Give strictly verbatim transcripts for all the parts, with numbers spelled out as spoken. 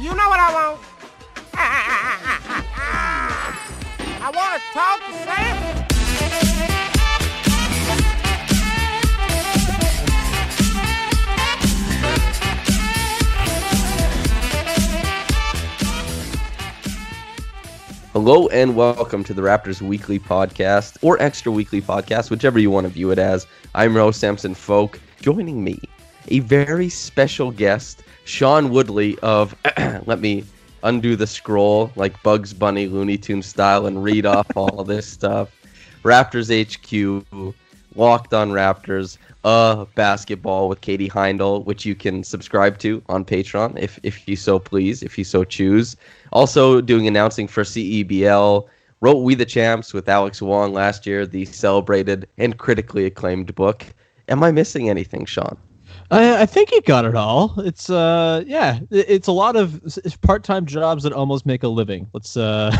You know what I want? I want to talk to Sam. Hello and welcome to the Raptors Weekly Podcast, or Extra Weekly Podcast, whichever you want to view it as. I'm Rose Sampson Folk. Joining me, a very special guest, Sean Woodley of, let me undo the scroll like Bugs Bunny Looney Tunes style and read off all of this stuff. Raptors H Q, Locked on Raptors, uh, Basketball with Katie Heindel, which you can subscribe to on Patreon if, if you so please, if you so choose. Also doing announcing for C E B L, wrote We the Champs with Alex Wong last year, the celebrated and critically acclaimed book. Am I missing anything, Sean? I, I think you got it all. It's uh, yeah, it's a lot of part-time jobs that almost make a living. Let's uh,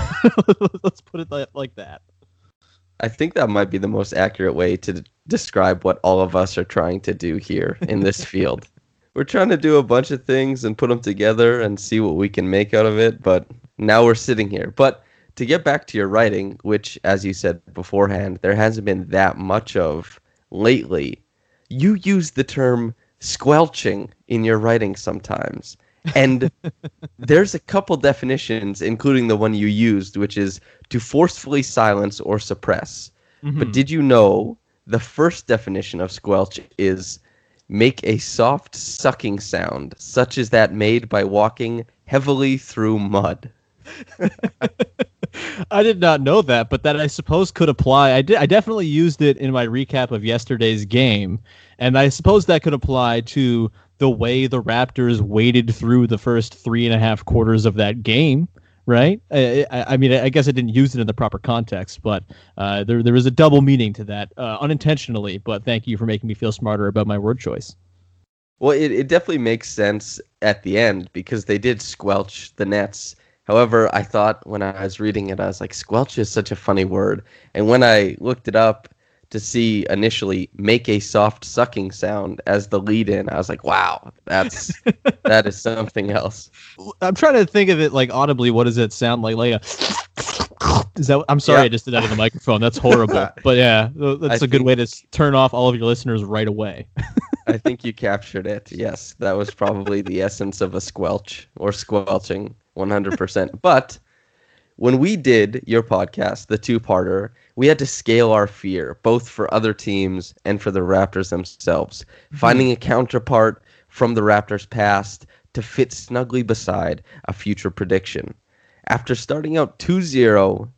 let's put it like that. I think that might be the most accurate way to describe what all of us are trying to do here in this field. We're trying to do a bunch of things and put them together and see what we can make out of it. But now we're sitting here. But to get back to your writing, which, as you said beforehand, there hasn't been that much of lately. You use the term squelching in your writing sometimes, and there's a couple definitions, including the one you used, which is to forcefully silence or suppress. Mm-hmm. But did you know the first definition of squelch is make a soft sucking sound, such as that made by walking heavily through mud? I did not know that, but that I suppose could apply. I did. I definitely used it in my recap of yesterday's game, and I suppose that could apply to the way the Raptors waded through the first three and a half quarters of that game, right? I, I, I mean, I guess I didn't use it in the proper context, but uh, there there is a double meaning to that, uh, unintentionally. But thank you for making me feel smarter about my word choice. Well, it, it definitely makes sense at the end because they did squelch the Nets. However, I thought when I was reading it, I was like, squelch is such a funny word. And when I looked it up to see initially make a soft sucking sound as the lead-in, I was like, wow, that's that is something else. I'm trying to think of it like audibly. What does it sound like? Like a, is that? I'm sorry, yeah. I just did that in the microphone. That's horrible. But yeah, that's I a good way to turn off all of your listeners right away. I think you captured it. Yes, that was probably the essence of a squelch or squelching. one hundred percent. But when we did your podcast, the two-parter, we had to scale our fear, both for other teams and for the Raptors themselves, mm-hmm. finding a counterpart from the Raptors past to fit snugly beside a future prediction. After starting out two zero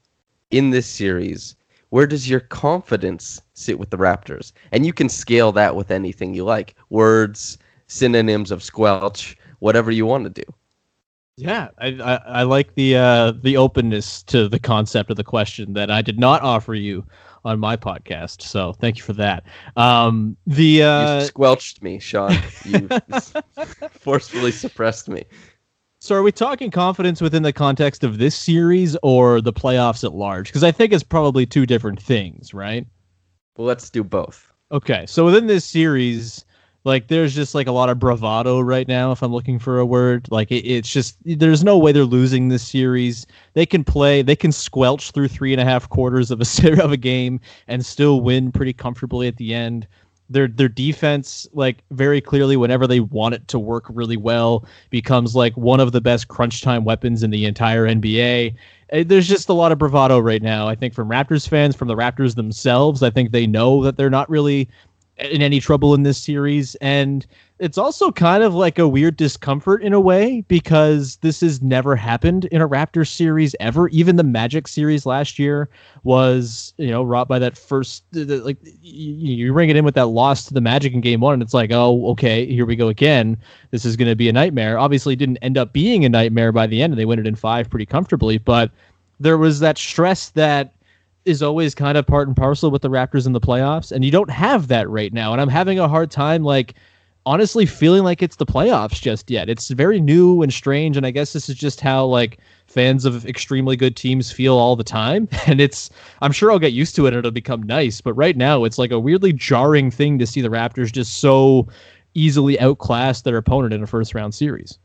in this series, where does your confidence sit with the Raptors? And you can scale that with anything you like, words, synonyms of squelch, whatever you want to do. Yeah, I, I I like the uh, the openness to the concept of the question that I did not offer you on my podcast. So thank you for that. Um, the uh, you squelched me, Sean. You forcefully suppressed me. So are we talking confidence within the context of this series or the playoffs at large? Because I think it's probably two different things, right? Well, let's do both. Okay, so within this series, like, there's just, like, a lot of bravado right now, if I'm looking for a word. Like, it, it's just, there's no way they're losing this series. They can play, they can squelch through three and a half quarters of a, of a game and still win pretty comfortably at the end. Their their defense, like, very clearly, whenever they want it to work really well, becomes like one of the best crunch time weapons in the entire N B A. There's just a lot of bravado right now, I think, from Raptors fans, from the Raptors themselves. I think they know that they're not really in any trouble in this series. And it's also kind of like a weird discomfort in a way, because this has never happened in a Raptors series ever. Even the Magic series last year was, you know, wrought by that first, like, you ring it in with that loss to the Magic in game one, and it's like, oh, okay, here we go again. This is going to be a nightmare. Obviously, it didn't end up being a nightmare by the end, and they win it in five pretty comfortably. But there was that stress that is always kind of part and parcel with the Raptors in the playoffs, and you don't have that right now. And I'm having a hard time, like, honestly feeling like it's the playoffs just yet. It's very new and strange, and I guess this is just how, like, fans of extremely good teams feel all the time. And it's, I'm sure I'll get used to it and it'll become nice, but right now it's like a weirdly jarring thing to see the Raptors just so easily outclass their opponent in a first round series.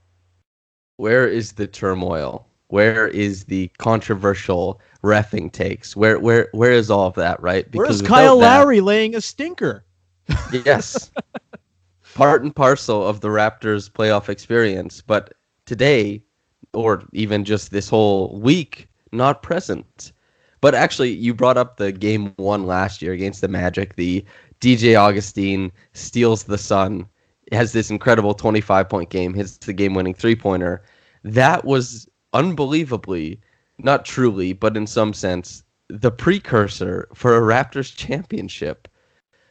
Where is the turmoil? Where is the controversial reffing takes? Where where where is all of that, right? Because where is Kyle Lowry that, laying a stinker? Yes. Part and parcel of the Raptors playoff experience, but today, or even just this whole week, not present. But actually, you brought up the game one last year against the Magic. The D J Augustine steals the sun, has this incredible twenty-five point game, hits the game-winning three-pointer. That was unbelievably, not truly, but in some sense, the precursor for a Raptors championship.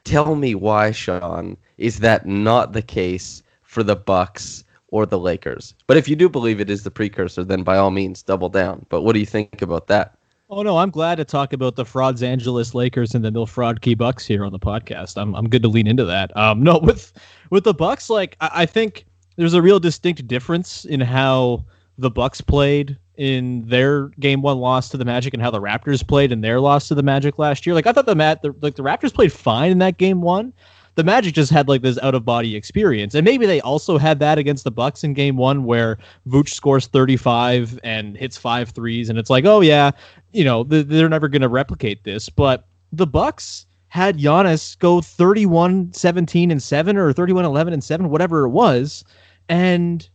Tell me why, Sean, is that not the case for the Bucks or the Lakers? But if you do believe it is the precursor, then by all means, double down. But what do you think about that? Oh, no, I'm glad to talk about the Frauds Angeles Lakers and the Mil Fraud Key Bucks here on the podcast. I'm I'm good to lean into that. Um, no, with with the Bucks, like, I, I think there's a real distinct difference in how the Bucks played in their game one loss to the Magic and how the Raptors played in their loss to the Magic last year. Like, I thought the Mat, the, like the Raptors played fine in that game one. The Magic just had like this out of body experience, and maybe they also had that against the Bucks in game one, where Vooch scores thirty-five and hits five threes, and it's like, oh yeah, you know, they're never going to replicate this. But the Bucks had Giannis go thirty-one seventeen and seven or thirty-one eleven and seven, whatever it was, and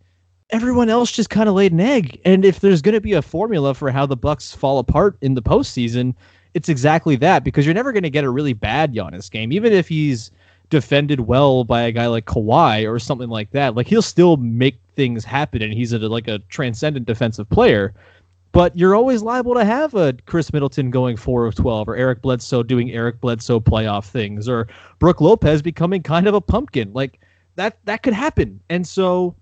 everyone else just kind of laid an egg. And if there's going to be a formula for how the Bucks fall apart in the postseason, it's exactly that, because you're never going to get a really bad Giannis game. Even if he's defended well by a guy like Kawhi or something like that, like, he'll still make things happen, and he's a, like a transcendent defensive player. But you're always liable to have a Chris Middleton going four of twelve, or Eric Bledsoe doing Eric Bledsoe playoff things, or Brooke Lopez becoming kind of a pumpkin. Like, that, that could happen. And so,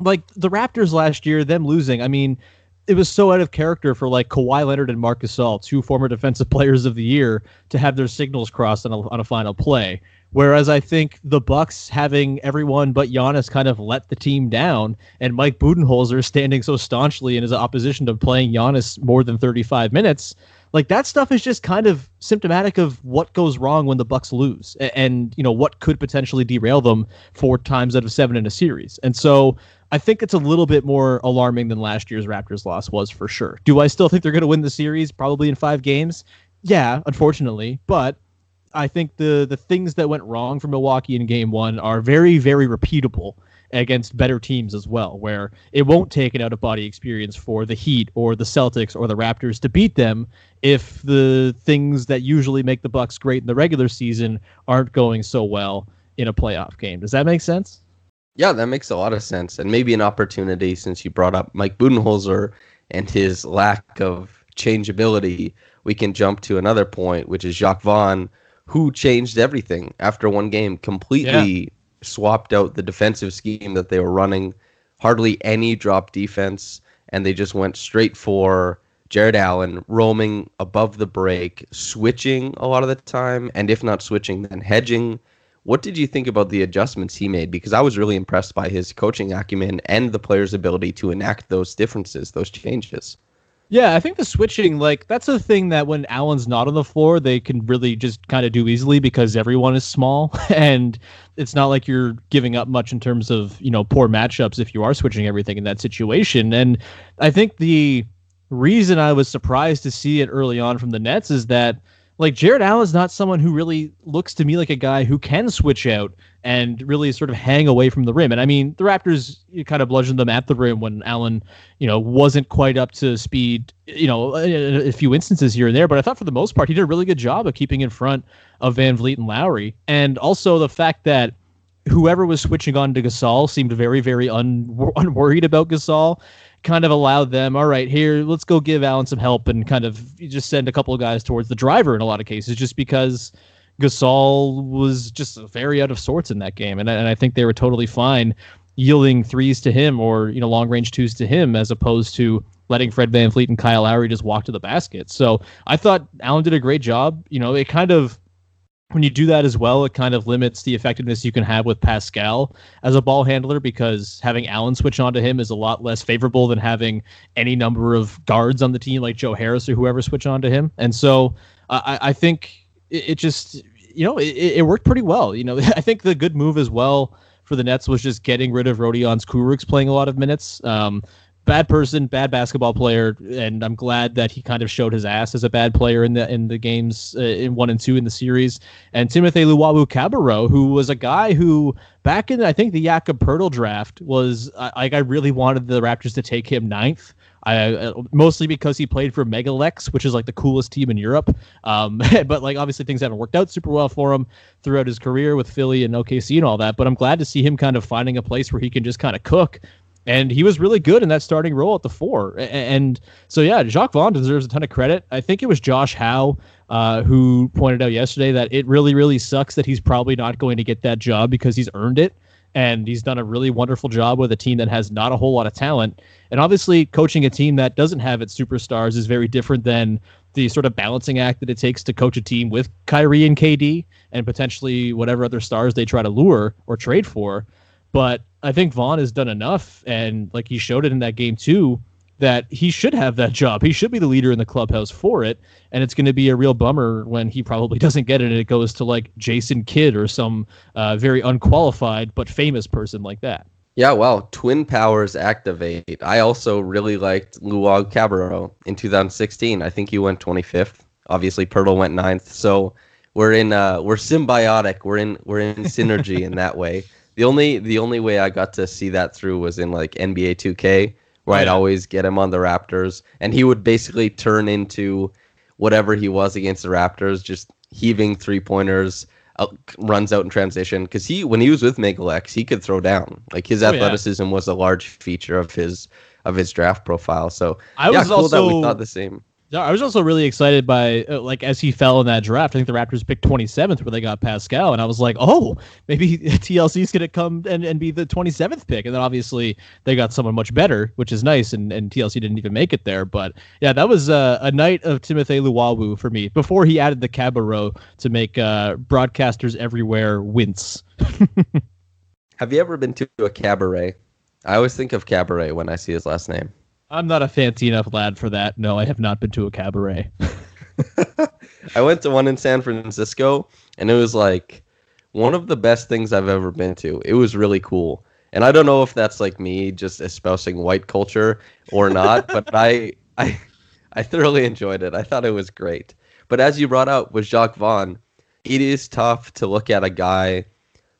like, the Raptors last year, them losing, I mean, it was so out of character for, like, Kawhi Leonard and Marc Gasol, two former defensive players of the year, to have their signals crossed on a, on a final play. Whereas I think the Bucks having everyone but Giannis kind of let the team down, and Mike Budenholzer standing so staunchly in his opposition to playing Giannis more than thirty-five minutes, like, that stuff is just kind of symptomatic of what goes wrong when the Bucks lose, and, and you know, what could potentially derail them four times out of seven in a series. And so I think it's a little bit more alarming than last year's Raptors loss was, for sure. Do I still think they're going to win the series probably in five games? Yeah, unfortunately. But I think the the things that went wrong for Milwaukee in game one are very, very repeatable against better teams as well, where it won't take an out-of-body experience for the Heat or the Celtics or the Raptors to beat them if the things that usually make the Bucks great in the regular season aren't going so well in a playoff game. Does that make sense? Yeah, that makes a lot of sense, and maybe an opportunity, since you brought up Mike Budenholzer and his lack of changeability, we can jump to another point, which is Jacques Vaughn, who changed everything after one game, completely yeah. swapped out the defensive scheme that they were running, hardly any drop defense, and they just went straight for Jared Allen, roaming above the break, switching a lot of the time, and if not switching, then hedging. What did you think about the adjustments he made? Because I was really impressed by his coaching acumen and the players' ability to enact those differences, those changes. Yeah, I think the switching, like, that's a thing that when Allen's not on the floor, they can really just kind of do easily, because everyone is small, and it's not like you're giving up much in terms of, you know, poor matchups if you are switching everything in that situation. And I think the reason I was surprised to see it early on from the Nets is that, like Jared Allen is not someone who really looks to me like a guy who can switch out and really sort of hang away from the rim. And I mean, the Raptors, you kind of bludgeoned them at the rim when Allen, you know, wasn't quite up to speed, you know, a, a few instances here and there. But I thought for the most part, he did a really good job of keeping in front of VanVleet and Lowry. And also the fact that whoever was switching on to Gasol seemed very, very un- unworried about Gasol. Kind of allowed them, all right, here, let's go give Allen some help and kind of just send a couple of guys towards the driver in a lot of cases, just because Gasol was just very out of sorts in that game. And, and I think they were totally fine yielding threes to him or, you know, long range twos to him, as opposed to letting Fred VanVleet and Kyle Lowry just walk to the basket. So I thought Allen did a great job. You know, it kind of, when you do that as well, it kind of limits the effectiveness you can have with Pascal as a ball handler, because having Allen switch onto him is a lot less favorable than having any number of guards on the team like Joe Harris or whoever switch onto him. And so uh, I, I think it, it just, you know, it, it worked pretty well. You know, I think the good move as well for the Nets was just getting rid of Rodion's Kurucs playing a lot of minutes. Um, Bad person, bad basketball player, and I'm glad that he kind of showed his ass as a bad player in the in the games uh, in one and two in the series. And Timothy Luwawu-Cabarrot, who was a guy who back in I think the Jakob Poeltl draft was like I, I really wanted the Raptors to take him ninth. I uh, mostly because he played for Megalex, which is like the coolest team in Europe. Um, but like obviously things haven't worked out super well for him throughout his career with Philly and O K C and all that. But I'm glad to see him kind of finding a place where he can just kind of cook. And he was really good in that starting role at the four. And so, yeah, Jacques Vaughn deserves a ton of credit. I think it was Josh Howe uh, who pointed out yesterday that it really, really sucks that he's probably not going to get that job because he's earned it. And he's done a really wonderful job with a team that has not a whole lot of talent. And obviously, coaching a team that doesn't have its superstars is very different than the sort of balancing act that it takes to coach a team with Kyrie and K D and potentially whatever other stars they try to lure or trade for. But I think Vaughn has done enough, and like he showed it in that game too, that he should have that job. He should be the leader in the clubhouse for it, and it's going to be a real bummer when he probably doesn't get it and it goes to like Jason Kidd or some uh, very unqualified but famous person like that. Yeah, wow. Twin powers activate. I also really liked Luwawu-Cabarrot in two thousand sixteen. I think he went twenty-fifth. Obviously, Poeltl went ninth. So we're in. Uh, we're symbiotic. We're in. We're in synergy in that way. The only the only way I got to see that through was in like N B A two K, where I'd always get him on the Raptors, and he would basically turn into whatever he was against the Raptors, just heaving three pointers, uh, runs out in transition. Because he, when he was with Megalex, he could throw down. Like his athleticism oh, yeah. was a large feature of his of his draft profile. So I yeah, was cool also that we thought the same. I was also really excited by, like, as he fell in that draft. I think the Raptors picked twenty-seventh where they got Pascal, and I was like, oh, maybe T L C's going to come and, and be the twenty-seventh pick. And then obviously they got someone much better, which is nice, and, and T L C didn't even make it there. But, yeah, that was uh, a night of Timothy Luwawu for me, before he added the Cabarrot to make uh, broadcasters everywhere wince. Have you ever been to a cabaret? I always think of Cabarrot when I see his last name. I'm not a fancy enough lad for that. No, I have not been to a cabaret. I went to one in San Francisco, and it was like one of the best things I've ever been to. It was really cool. And I don't know if that's like me just espousing white culture or not, but I, I I thoroughly enjoyed it. I thought it was great. But as you brought up with Jacques Vaughn, it is tough to look at a guy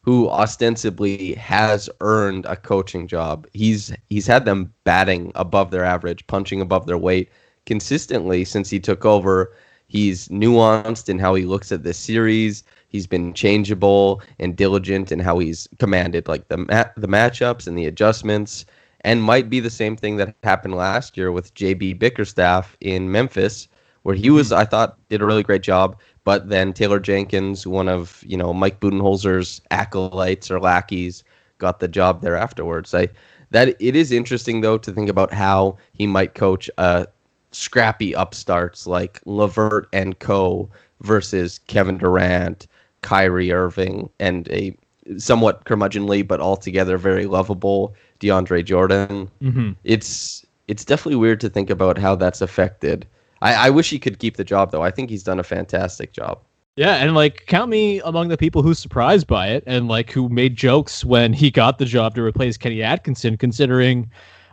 who ostensibly has earned a coaching job. He's he's had them batting above their average, punching above their weight consistently since he took over. He's nuanced in how he looks at this series. He's been changeable and diligent in how he's commanded like the ma- the matchups and the adjustments, and might be the same thing that happened last year with J B Bickerstaff in Memphis, where he was, I thought, did a really great job. But then Taylor Jenkins, one of, you know, Mike Budenholzer's acolytes or lackeys, got the job there afterwards. I, that it is interesting, though, to think about how he might coach uh, scrappy upstarts like LeVert and co versus Kevin Durant, Kyrie Irving, and a somewhat curmudgeonly but altogether very lovable DeAndre Jordan. Mm-hmm. It's it's definitely weird to think about how that's affected. I, I wish he could keep the job, though. I think he's done a fantastic job. Yeah, and, like, count me among the people who surprised by it and, like, who made jokes when he got the job to replace Kenny Atkinson, considering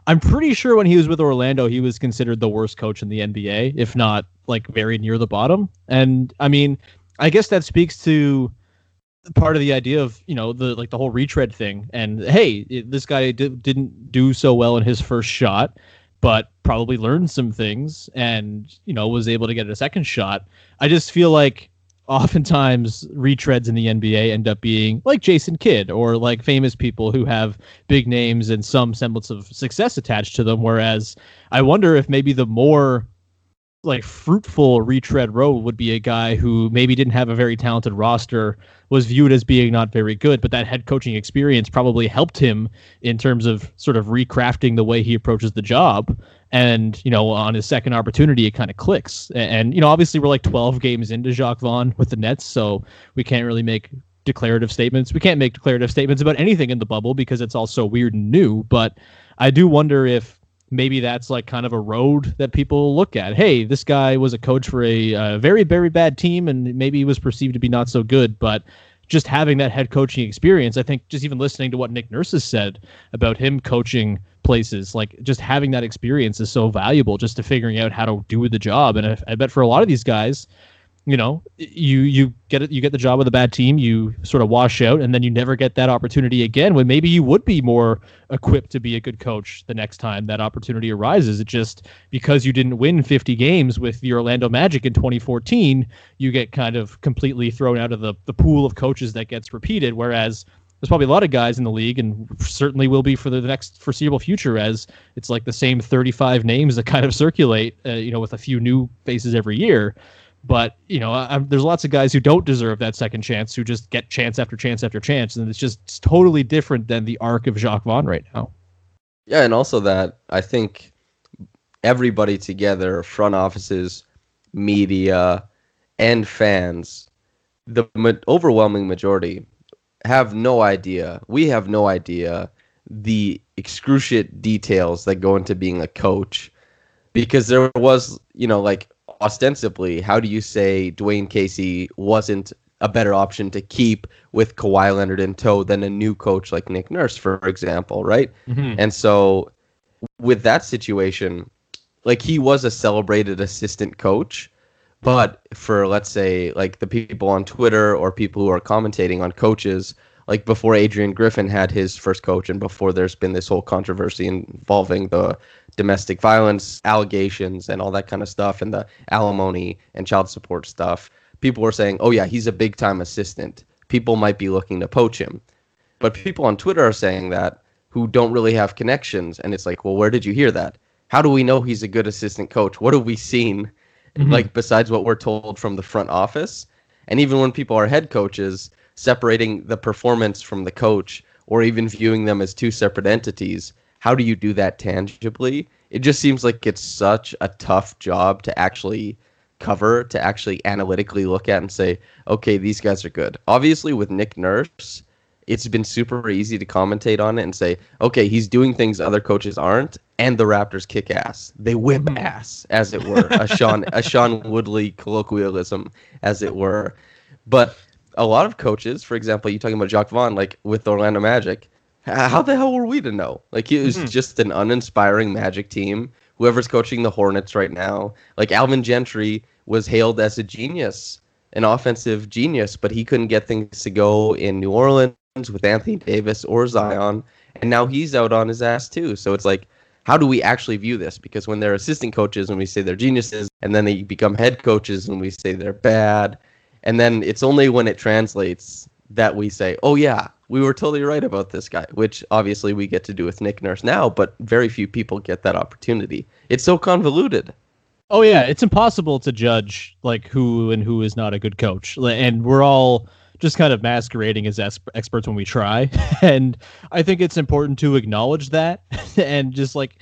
I'm pretty sure when he was with Orlando, he was considered the worst coach in the N B A, if not like very near the bottom. And I mean, I guess that speaks to part of the idea of, you know, the like the whole retread thing. And hey, it, this guy did, didn't do so well in his first shot, but probably learned some things and, you know, was able to get a second shot. I just feel like oftentimes retreads in the N B A end up being like Jason Kidd or like famous people who have big names and some semblance of success attached to them. Whereas I wonder if maybe the more like fruitful retread role would be a guy who maybe didn't have a very talented roster, was viewed as being not very good, but that head coaching experience probably helped him in terms of sort of recrafting the way he approaches the job. And, you know, on his second opportunity, it kind of clicks. And, you know, obviously we're like twelve games into Jacques Vaughn with the Nets, so we can't really make declarative statements. We can't make declarative statements about anything in the bubble because it's all so weird and new. But I do wonder if maybe that's like kind of a road that people look at. Hey, this guy was a coach for a uh, very, very bad team, and maybe he was perceived to be not so good. But just having that head coaching experience, I think just even listening to what Nick Nurse has said about him coaching places, like just having that experience is so valuable just to figuring out how to do the job. And I, I bet for a lot of these guys, you know, you you get it, you get the job with a bad team, you sort of wash out, and then you never get that opportunity again when maybe you would be more equipped to be a good coach the next time that opportunity arises. It just, because you didn't win fifty games with the Orlando Magic in twenty fourteen, you get kind of completely thrown out of the, the pool of coaches that gets repeated, whereas there's probably a lot of guys in the league, and certainly will be for the next foreseeable future, as it's like the same thirty-five names that kind of circulate, uh, you know, with a few new faces every year. But, you know, I, there's lots of guys who don't deserve that second chance, who just get chance after chance after chance. And it's just it's totally different than the arc of Jacques Vaughn right now. Yeah, and also that I think everybody together, front offices, media, and fans, the ma- overwhelming majority have no idea. We have no idea the excruciate details that go into being a coach, because there was, you know, like, ostensibly, how do you say Dwayne Casey wasn't a better option to keep with Kawhi Leonard in tow than a new coach like Nick Nurse, for example, right? Mm-hmm. And so with that situation, like, he was a celebrated assistant coach, but for, let's say, like the people on Twitter or people who are commentating on coaches, like before Adrian Griffin had his first coach and before there's been this whole controversy involving the domestic violence allegations and all that kind of stuff and the alimony and child support stuff, people were saying, oh yeah, he's a big time assistant. People might be looking to poach him. But people on Twitter are saying that who don't really have connections. And it's like, well, where did you hear that? How do we know he's a good assistant coach? What have we seen? Mm-hmm. Like, besides what we're told from the front office? And even when people are head coaches, separating the performance from the coach, or even viewing them as two separate entities, how do you do that tangibly? It just seems like it's such a tough job to actually cover, to actually analytically look at and say, okay, these guys are good. Obviously, with Nick Nurse, it's been super easy to commentate on it and say, okay, he's doing things other coaches aren't, and the Raptors kick ass. They whip ass, as it were, a Sean, a Sean Woodley colloquialism, as it were. But a lot of coaches, for example, you're talking about Jacques Vaughn, like with Orlando Magic, how the hell were we to know? Like, it was mm-hmm. just an uninspiring Magic team. Whoever's coaching the Hornets right now, like Alvin Gentry was hailed as a genius, an offensive genius, but he couldn't get things to go in New Orleans with Anthony Davis or Zion. And now he's out on his ass too. So it's like, how do we actually view this? Because when they're assistant coaches and we say they're geniuses, and then they become head coaches and we say they're bad. And then it's only when it translates that we say, oh, yeah, we were totally right about this guy, which obviously we get to do with Nick Nurse now, but very few people get that opportunity. It's so convoluted. Oh, yeah, it's impossible to judge like who and who is not a good coach. And we're all just kind of masquerading as experts when we try. And I think it's important to acknowledge that and just like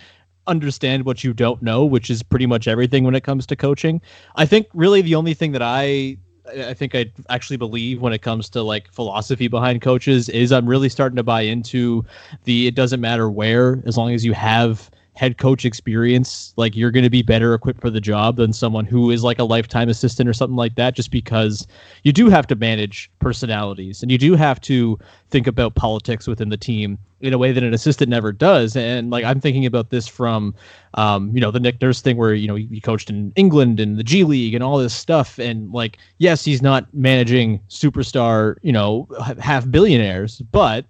understand what you don't know, which is pretty much everything when it comes to coaching. I think really the only thing that I... I think I actually believe when it comes to like philosophy behind coaches is I'm really starting to buy into the, it doesn't matter where, as long as you have head coach experience, like you're going to be better equipped for the job than someone who is like a lifetime assistant or something like that, just because you do have to manage personalities and you do have to think about politics within the team in a way that an assistant never does. And like, I'm thinking about this from, um, you know, the Nick Nurse thing where, you know, he, he coached in England and the G League and all this stuff. And like, yes, he's not managing superstar, you know, half billionaires, but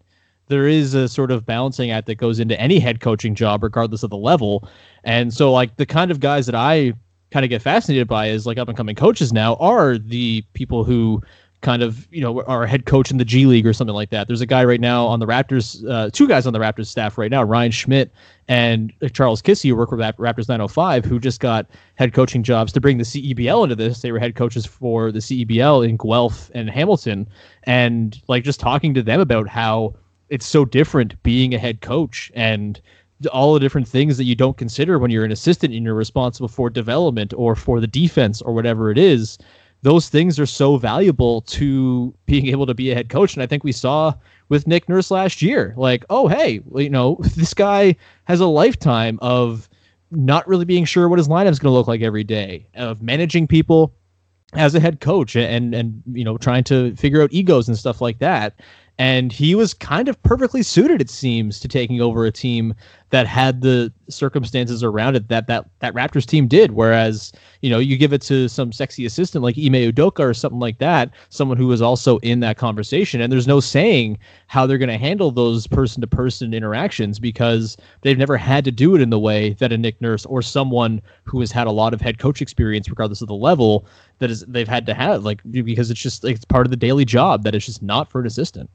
there is a sort of balancing act that goes into any head coaching job, regardless of the level. And so like the kind of guys that I kind of get fascinated by is like up and coming coaches now are the people who kind of, you know, are a head coach in the G League or something like that. There's a guy right now on the Raptors, uh, two guys on the Raptors staff right now, Ryan Schmidt and Charles Kissy, who work with Raptors nine oh five, who just got head coaching jobs to bring the C E B L into this. They were head coaches for the C E B L in Guelph and Hamilton. And like just talking to them about how it's so different being a head coach and all the different things that you don't consider when you're an assistant and you're responsible for development or for the defense or whatever it is. Those things are so valuable to being able to be a head coach. And I think we saw with Nick Nurse last year, like, oh, hey, you know, this guy has a lifetime of not really being sure what his lineup is going to look like every day, of managing people as a head coach and, and, you know, trying to figure out egos and stuff like that. And he was kind of perfectly suited, it seems, to taking over a team that had the circumstances around it that that, that Raptors team did. Whereas, you know, you give it to some sexy assistant like Ime Udoka or something like that, someone who was also in that conversation. And there's no saying how they're going to handle those person-to-person interactions because they've never had to do it in the way that a Nick Nurse or someone who has had a lot of head coach experience, regardless of the level, that is they've had to have, like, because it's just like, it's part of the daily job that it's just not for an assistant.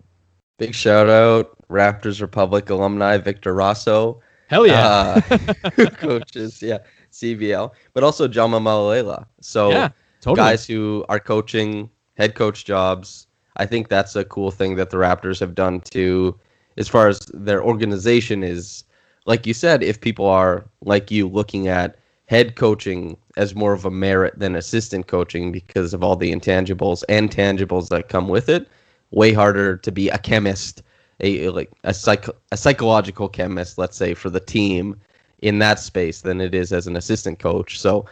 Big shout out, Raptors Republic alumni Victor Rosso. Hell yeah. Uh, coaches, yeah, C B L. But also Jama Malalela. So yeah, totally. Guys who are coaching, head coach jobs, I think that's a cool thing that the Raptors have done too, as far as their organization is. Like you said, if people are, like you, looking at head coaching as more of a merit than assistant coaching because of all the intangibles and tangibles that come with it, way harder to be a chemist, a like a psych a psychological chemist, let's say, for the team in that space than it is as an assistant coach. So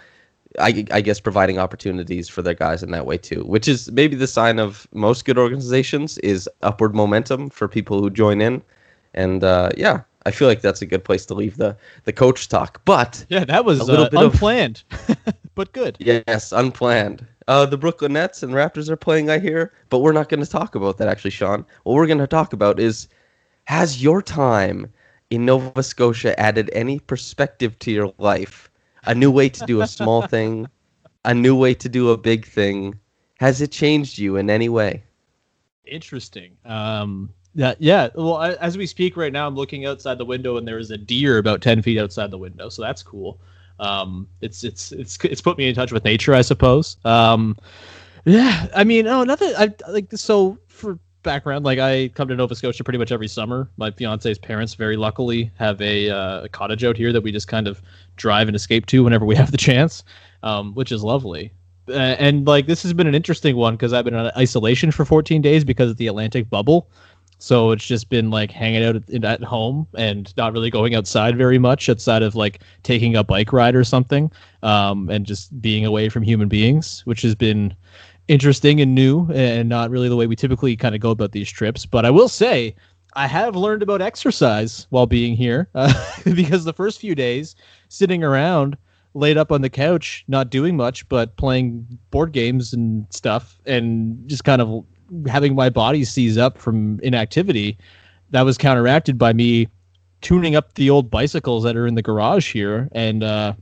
I, I guess providing opportunities for their guys in that way too, which is maybe the sign of most good organizations is upward momentum for people who join in. And uh, yeah, I feel like that's a good place to leave the, the coach talk. But yeah, that was a little uh, bit unplanned, of, but good. Yes, unplanned. Uh, the Brooklyn Nets and Raptors are playing, I hear, but we're not going to talk about that, actually, Sean. What we're going to talk about is, has your time in Nova Scotia added any perspective to your life? A new way to do a small thing, a new way to do a big thing. Has it changed you in any way? Interesting. Um, yeah, yeah. Well, I, as we speak right now, I'm looking outside the window, and there is a deer about ten feet outside the window, so that's cool. Um, it's, it's, it's, it's put me in touch with nature, I suppose. Um, yeah, I mean, oh, nothing. I like, so for background, like I come to Nova Scotia pretty much every summer. My fiance's parents, very luckily, have a, uh, a cottage out here that we just kind of drive and escape to whenever we have the chance, um, which is lovely. Uh, and like, this has been an interesting one because I've been in isolation for fourteen days because of the Atlantic bubble. So it's just been like hanging out at, at home and not really going outside very much outside of like taking a bike ride or something, um, and just being away from human beings, which has been interesting and new and not really the way we typically kind of go about these trips. But I will say I have learned about exercise while being here uh, because the first few days sitting around laid up on the couch, not doing much, but playing board games and stuff and just kind of having my body seize up from inactivity, that was counteracted by me tuning up the old bicycles that are in the garage here and uh,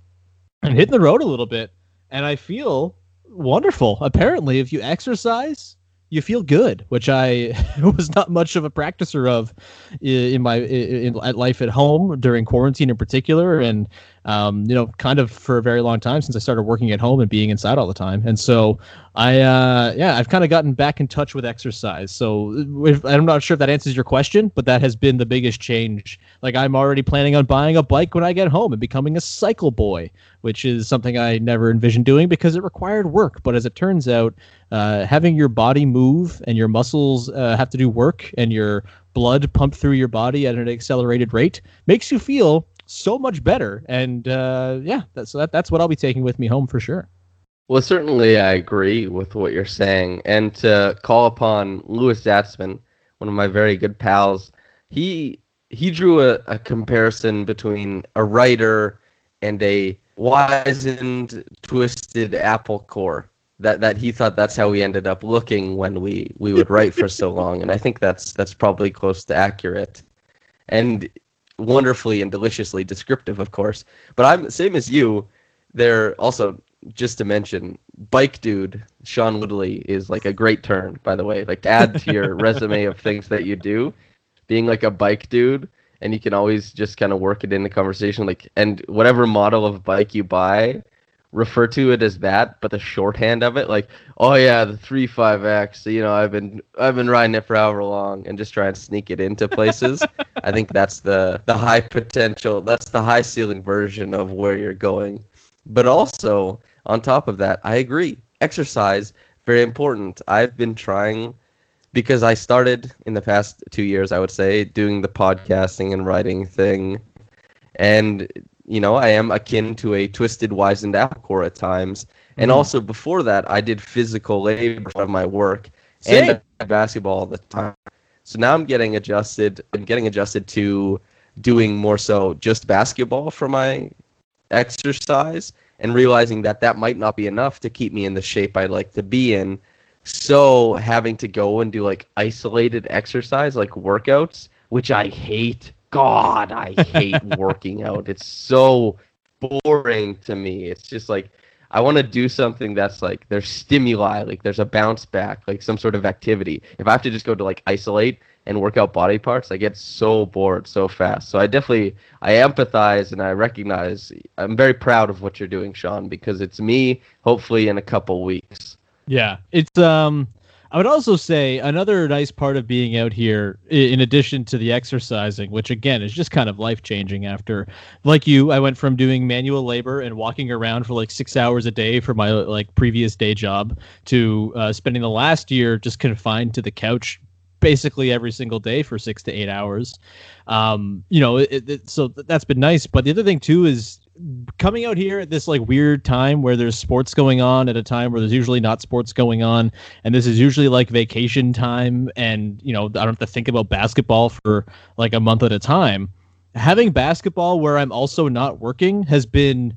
and hitting the road a little bit. And I feel wonderful. Apparently, if you exercise, you feel good, which I was not much of a practicer of in my in, in, life at home during quarantine in particular. And, um, you know, kind of for a very long time since I started working at home and being inside all the time. And so I, uh, yeah, I've kind of gotten back in touch with exercise. So if, I'm not sure if that answers your question, but that has been the biggest change. Like I'm already planning on buying a bike when I get home and becoming a cycle boy, which is something I never envisioned doing because it required work. But as it turns out, Uh, having your body move and your muscles uh, have to do work and your blood pump through your body at an accelerated rate makes you feel so much better. And uh, yeah, that's, that, that's what I'll be taking with me home for sure. Well, certainly I agree with what you're saying. And to call upon Louis Zatzman, one of my very good pals, he he drew a, a comparison between a writer and a wizened, twisted apple core. That that he thought that's how we ended up looking when we, we would write for so long. And I think that's that's probably close to accurate. And wonderfully and deliciously descriptive, of course. But I'm same as you, they're also... Just to mention, Bike Dude, Sean Woodley, is like a great turn, by the way. Like, to add to your resume of things that you do, being like a bike dude, and you can always just kind of work it into conversation. Like, and whatever model of bike you buy, refer to it as that, but the shorthand of it, like, oh yeah, the three five X, you know, I've been I've been riding it for however long, and just try and sneak it into places. I think that's the the high potential, that's the high ceiling version of where you're going. But also, on top of that, I agree. Exercise, very important. I've been trying, because I started in the past two years, I would say, doing the podcasting and writing thing. And, you know, I am akin to a twisted, wizened apple core at times. Mm-hmm. And also, before that, I did physical labor of my work. Same. And I basketball all the time. So now I'm getting adjusted. I'm getting adjusted to doing more so just basketball for my exercise, and realizing that that might not be enough to keep me in the shape I'd like to be in. So having to go and do like isolated exercise, like workouts, which I hate. God, I hate working out. It's so boring to me. It's just like, I want to do something that's like, there's stimuli, like there's a bounce back, like some sort of activity. If I have to just go to like isolate and work out body parts, I get so bored so fast. So I definitely, I empathize and I recognize, I'm very proud of what you're doing, Sean, because it's me, hopefully in a couple weeks. Yeah, it's, um, I would also say another nice part of being out here, in addition to the exercising, which again is just kind of life-changing after, like you, I went from doing manual labor and walking around for like six hours a day for my like previous day job to uh, spending the last year just confined to the couch basically every single day for six to eight hours. Um, you know, it, it, so that's been nice. But the other thing, too, is coming out here at this like weird time where there's sports going on at a time where there's usually not sports going on. And this is usually like vacation time. And, you know, I don't have to think about basketball for like a month at a time. Having basketball where I'm also not working has been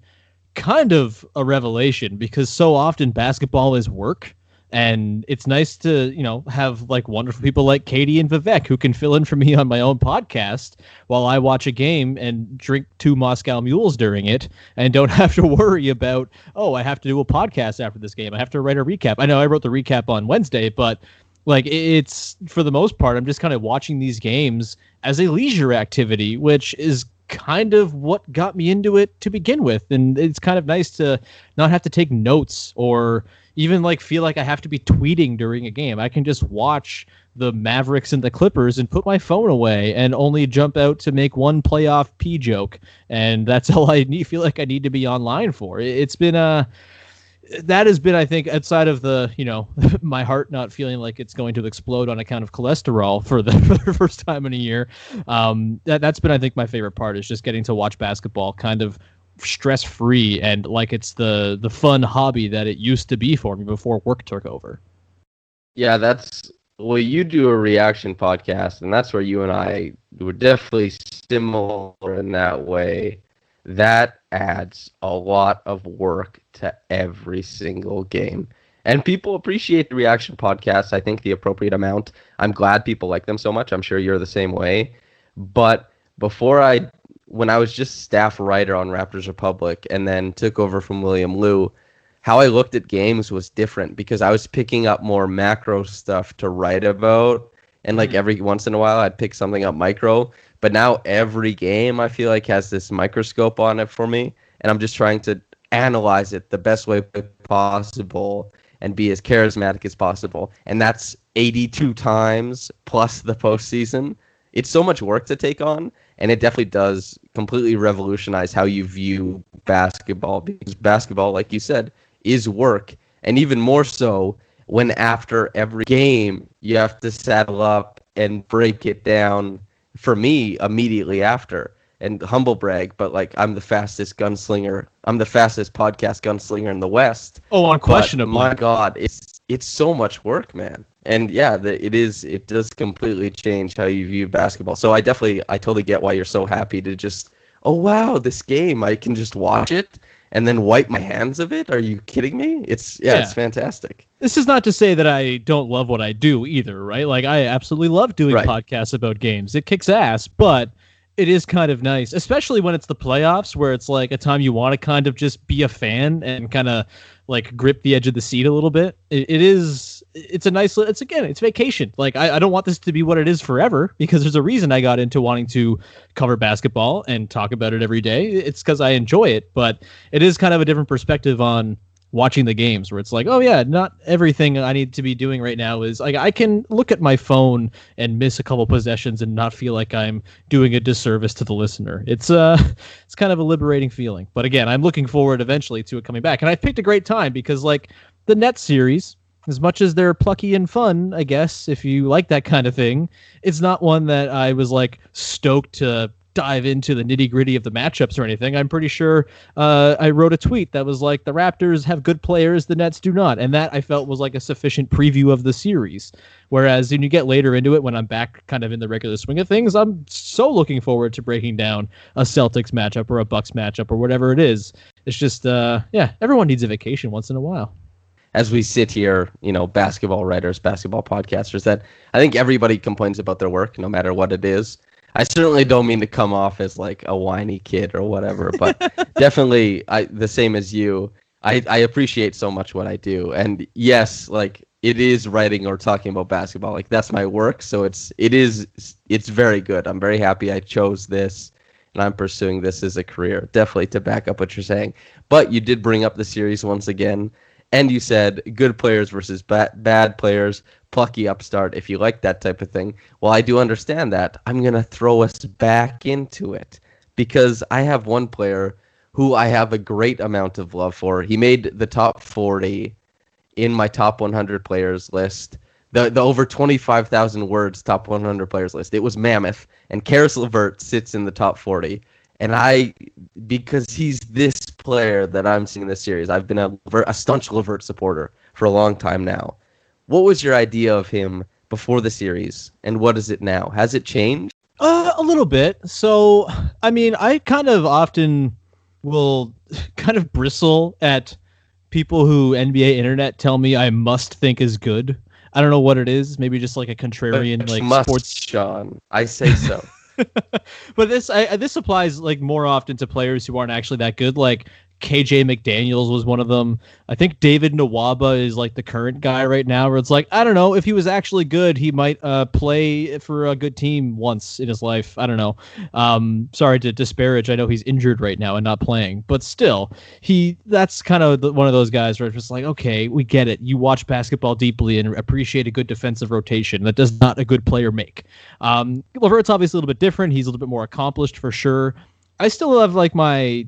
kind of a revelation, because so often basketball is work. And it's nice to, you know, have like wonderful people like Katie and Vivek who can fill in for me on my own podcast while I watch a game and drink two Moscow Mules during it, and don't have to worry about, oh, I have to do a podcast after this game. I have to write a recap. I know I wrote the recap on Wednesday, but like it's, for the most part, I'm just kind of watching these games as a leisure activity, which is kind of what got me into it to begin with. And it's kind of nice to not have to take notes or even like feel like I have to be tweeting during a game. I can just watch the Mavericks and the Clippers and put my phone away and only jump out to make one playoff pee joke, and that's all I need, feel like I need to be online for. It's been a That has been, I think, outside of the, you know, my heart not feeling like it's going to explode on account of cholesterol for the, for the first time in a year. Um, that, that's been, I think, my favorite part, is just getting to watch basketball kind of stress-free and like it's the, the fun hobby that it used to be for me before work took over. Yeah, that's... Well, you do a reaction podcast, and that's where you and I were definitely similar in that way. That adds a lot of work to every single game. And people appreciate the reaction podcasts, I think, the appropriate amount. I'm glad people like them so much. I'm sure you're the same way. But before I, when I was just staff writer on Raptors Republic and then took over from William Liu, how I looked at games was different, because I was picking up more macro stuff to write about. And like every once in a while, I'd pick something up micro. But now every game, I feel like, has this microscope on it for me. And I'm just trying to analyze it the best way possible and be as charismatic as possible. And that's eighty-two times plus the postseason. It's so much work to take on. And it definitely does completely revolutionize how you view basketball. Because basketball, like you said, is work. And even more so when after every game, you have to saddle up and break it down. For me, immediately after, and humble brag, but like I'm the fastest gunslinger. I'm the fastest podcast gunslinger in the West. Oh, unquestionably. My God, it's it's so much work, man. And yeah, the, it is. It does completely change how you view basketball. So I definitely, I totally get why you're so happy to just, oh wow, this game, I can just watch it and then wipe my hands of it. Are you kidding me? It's yeah, yeah. It's fantastic. This is not to say that I don't love what I do either, right? Like I absolutely love doing right. podcasts about games. It kicks ass, but it is kind of nice, especially when it's the playoffs, where it's like a time you want to kind of just be a fan and kind of like grip the edge of the seat a little bit. It, it is. It's a nice. It's again. It's vacation. Like I, I don't want this to be what it is forever, because there's a reason I got into wanting to cover basketball and talk about it every day. It's because I enjoy it, but it is kind of a different perspective on watching the games, where it's like, oh yeah, not everything I need to be doing right now is like I can look at my phone and miss a couple possessions and not feel like I'm doing a disservice to the listener. It's uh it's kind of a liberating feeling. But again, I'm looking forward eventually to it coming back. And I picked a great time because like the Nets series, as much as they're plucky and fun, I guess, if you like that kind of thing, it's not one that I was like stoked to dive into the nitty gritty of the matchups or anything. I'm pretty sure uh, I wrote a tweet that was like, the Raptors have good players, the Nets do not. And that I felt was like a sufficient preview of the series. Whereas when you get later into it, when I'm back kind of in the regular swing of things, I'm so looking forward to breaking down a Celtics matchup or a Bucks matchup or whatever it is. It's just, uh, yeah, everyone needs a vacation once in a while. As we sit here, you know, basketball writers, basketball podcasters, that I think everybody complains about their work, no matter what it is. I certainly don't mean to come off as like a whiny kid or whatever, but definitely I, the same as you, I, I appreciate so much what I do. And yes, like it is writing or talking about basketball. Like that's my work. So it's, it is, it's very good. I'm very happy I chose this. And I'm pursuing this as a career, definitely to back up what you're saying. But you did bring up the series once again. And you said good players versus ba- bad players, plucky upstart, if you like that type of thing. Well, I do understand that. I'm going to throw us back into it because I have one player who I have a great amount of love for. He made the top forty in my top one hundred players list, the the over twenty-five thousand words top one hundred players list. It was mammoth, and Caris LeVert sits in the top forty. And I, because he's this player that I'm seeing in this series, I've been a, a staunch LeVert supporter for a long time now. What was your idea of him before the series, and what is it now? Has it changed? Uh, a little bit. So, I mean, I kind of often will kind of bristle at people who N B A internet tell me I must think is good. I don't know what it is. Maybe just like a contrarian, like must, sports. Sean, I say so. But this I, this applies like more often to players who aren't actually that good. Like K J McDaniels was one of them. I think David Nwaba is like the current guy right now where it's like, I don't know, if he was actually good, he might uh, play for a good team once in his life. I don't know. Um, sorry to disparage. I know he's injured right now and not playing, but still, he that's kind of the, one of those guys where it's just like, okay, we get it. You watch basketball deeply and appreciate a good defensive rotation. That does not a good player make. Um, LeVert's obviously a little bit different. He's a little bit more accomplished for sure. I still have like my...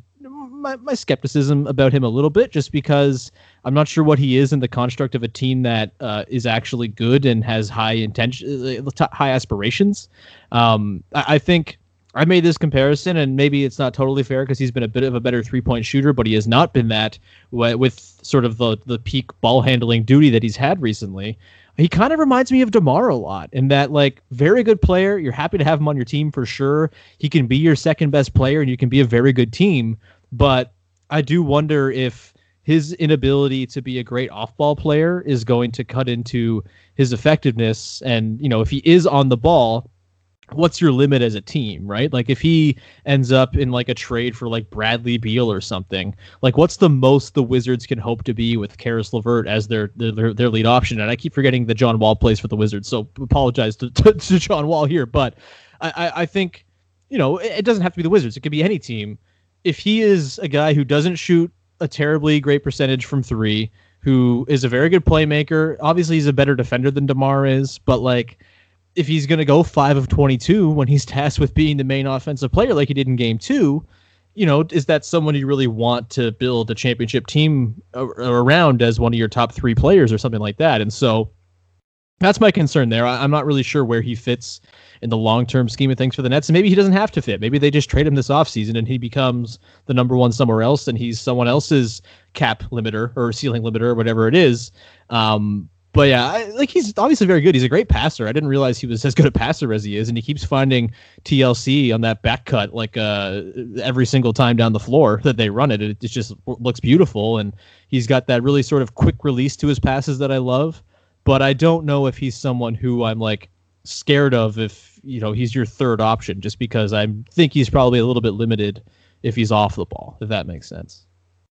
My, my skepticism about him a little bit, just because I'm not sure what he is in the construct of a team that uh, is actually good and has high intention, high aspirations. Um, I, I think I made this comparison, and maybe it's not totally fair because he's been a bit of a better three-point shooter, but he has not been that w- with sort of the the peak ball handling duty that he's had recently. He kind of reminds me of DeMar a lot in that, like, very good player. You're happy to have him on your team for sure. He can be your second best player, and you can be a very good team. But I do wonder if his inability to be a great off-ball player is going to cut into his effectiveness. And, you know, if he is on the ball, what's your limit as a team, right? Like if he ends up in like a trade for like Bradley Beal or something, like what's the most the Wizards can hope to be with Caris LeVert as their, their, their lead option. And I keep forgetting that John Wall plays for the Wizards. So apologize to, to, to John Wall here, but I, I, I think, you know, it, it doesn't have to be the Wizards. It could be any team. If he is a guy who doesn't shoot a terribly great percentage from three, who is a very good playmaker, obviously he's a better defender than DeMar is, but like if he's going to go five of twenty-two when he's tasked with being the main offensive player like he did in game two, you know, is that someone you really want to build a championship team around as one of your top three players or something like that? And so That's my concern there. I, I'm not really sure where he fits in the long-term scheme of things for the Nets. And maybe he doesn't have to fit. Maybe they just trade him this offseason and he becomes the number one somewhere else, and he's someone else's cap limiter or ceiling limiter or whatever it is. Um, but yeah, I, like he's obviously very good. He's a great passer. I didn't realize he was as good a passer as he is, and he keeps finding T L C on that back cut like uh, every single time down the floor that they run it. It, it just looks beautiful, and he's got that really sort of quick release to his passes that I love. But I don't know if he's someone who I'm like scared of if, you know, he's your third option, just because I think he's probably a little bit limited if he's off the ball, if that makes sense.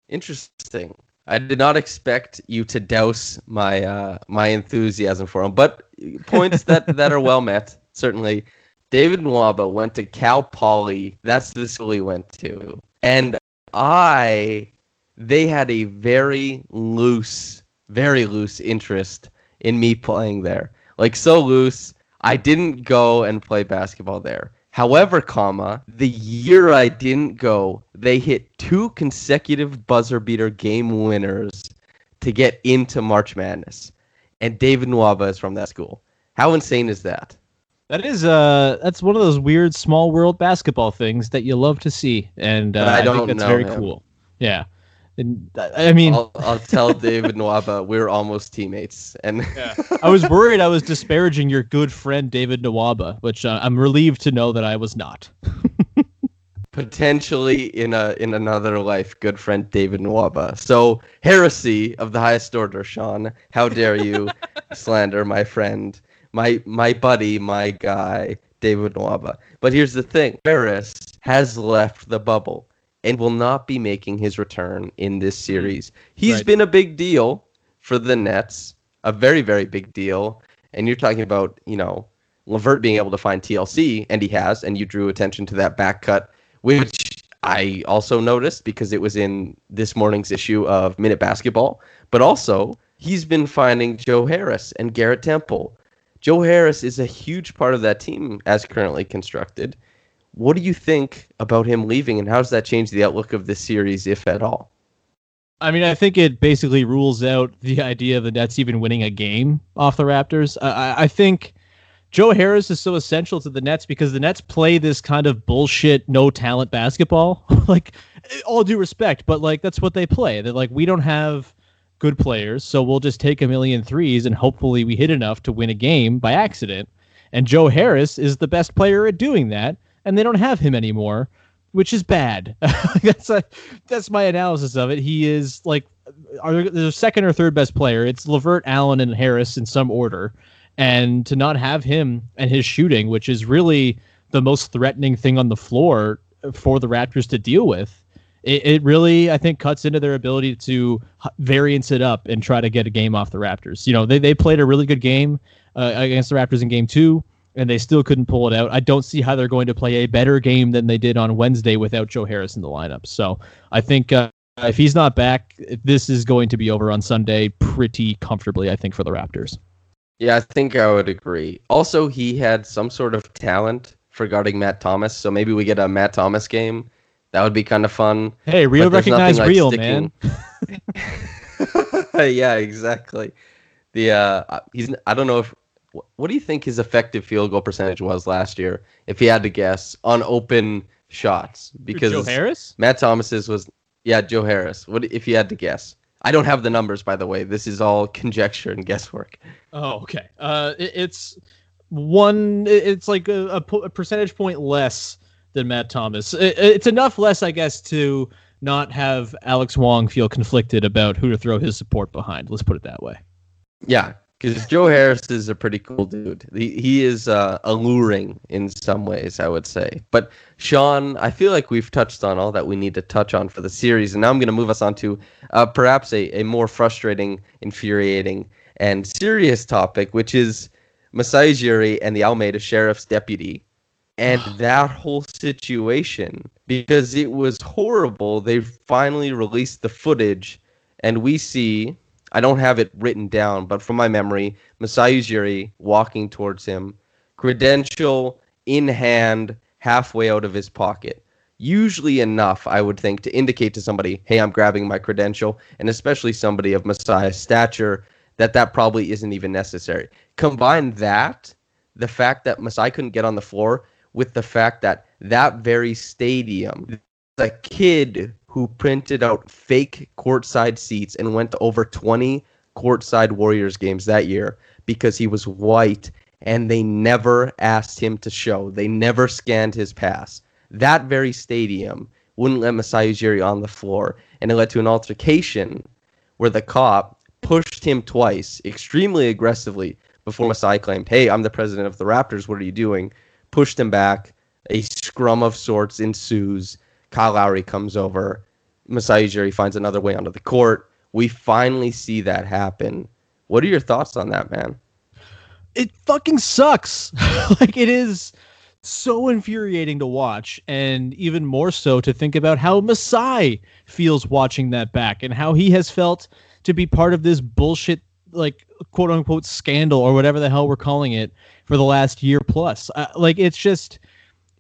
Interesting. I did not expect you to douse my uh, my enthusiasm for him, but points that, that are well met, certainly. David Nwaba went to Cal Poly. That's the school he went to. And I, they had a very loose, very loose interest in me playing there. Like, so loose, I didn't go and play basketball there. However, comma, the year I didn't go, they hit two consecutive buzzer-beater game winners to get into March Madness. And David Nwaba is from that school. How insane is that? That is, uh, that's one of those weird small world basketball things that you love to see. And uh, I, don't I think that's know very him. Cool. Yeah. And I mean, I'll, I'll tell David Nwaba we're almost teammates. And yeah. I was worried I was disparaging your good friend David Nwaba, which uh, I'm relieved to know that I was not. Potentially in a in another life, good friend David Nwaba. So heresy of the highest order, Sean. How dare you slander my friend, my my buddy, my guy, David Nwaba. But here's the thing: Harris has left the bubble and will not be making his return in this series. He's right. been a big deal for the Nets, a very, very big deal. And you're talking about, you know, LeVert being able to find T L C, and he has, and you drew attention to that back cut, which I also noticed because it was in this morning's issue of Minute Basketball. But also, he's been finding Joe Harris and Garrett Temple. Joe Harris is a huge part of that team as currently constructed. What do you think about him leaving, and how does that change the outlook of this series, if at all? I mean, I think it basically rules out the idea of the Nets even winning a game off the Raptors. I, I think Joe Harris is so essential to the Nets because the Nets play this kind of bullshit, no-talent basketball. Like, all due respect, but, like, that's what they play. They're like, we don't have good players, so we'll just take a million threes, and hopefully we hit enough to win a game by accident. And Joe Harris is the best player at doing that. And they don't have him anymore, which is bad. that's a, that's my analysis of it. He is like are the second or third best player. It's LeVert, Allen, and Harris in some order. And to not have him and his shooting, which is really the most threatening thing on the floor for the Raptors to deal with, it, it really, I think, cuts into their ability to variance it up and try to get a game off the Raptors. You know, they, they played a really good game uh, against the Raptors in game two, and they still couldn't pull it out. I don't see how they're going to play a better game than they did on Wednesday without Joe Harris in the lineup. So I think uh, if he's not back, this is going to be over on Sunday pretty comfortably, I think, for the Raptors. Yeah, I think I would agree. Also, he had some sort of talent for guarding Matt Thomas, so maybe we get a Matt Thomas game. That would be kind of fun. Hey, real recognize like real, sticking... man. Yeah, exactly. The uh, he's I don't know if... What do you think his effective field goal percentage was last year, if he had to guess, on open shots? Because Joe Harris? Matt Thomas's was, yeah, Joe Harris. What if he had to guess? I don't have the numbers, by the way. This is all conjecture and guesswork. Oh, okay. Uh, it, it's one. It's like a, a, po- a percentage point less than Matt Thomas. It, it's enough less, I guess, to not have Alex Wong feel conflicted about who to throw his support behind. Let's put it that way. Yeah. Because Joe Harris is a pretty cool dude. He, he is uh, alluring in some ways, I would say. But, Sean, I feel like we've touched on all that we need to touch on for the series. And now I'm going to move us on to uh, perhaps a, a more frustrating, infuriating, and serious topic, which is Masai Ujiri and the Alameda Sheriff's deputy. And that whole situation, because it was horrible, they finally released the footage, and we see... I don't have it written down, but from my memory, Masai Ujiri walking towards him, credential in hand, halfway out of his pocket. Usually enough, I would think, to indicate to somebody, hey, I'm grabbing my credential, and especially somebody of Masai's stature, that that probably isn't even necessary. Combine that, the fact that Masai couldn't get on the floor, with the fact that that very stadium, a kid who printed out fake courtside seats and went to over twenty courtside Warriors games that year because he was white and they never asked him to show. They never scanned his pass. That very stadium wouldn't let Masai Ujiri on the floor, and it led to an altercation where the cop pushed him twice, extremely aggressively, before Masai claimed, "Hey, I'm the president of the Raptors, what are you doing?" Pushed him back, a scrum of sorts ensues, Kyle Lowry comes over, Masai Ujiri finds another way onto the court. We finally see that happen. What are your thoughts on that, man? It fucking sucks. Like, it is so infuriating to watch, and even more so to think about how Masai feels watching that back and how he has felt to be part of this bullshit, like, quote-unquote scandal or whatever the hell we're calling it for the last year plus. Uh, like, it's just...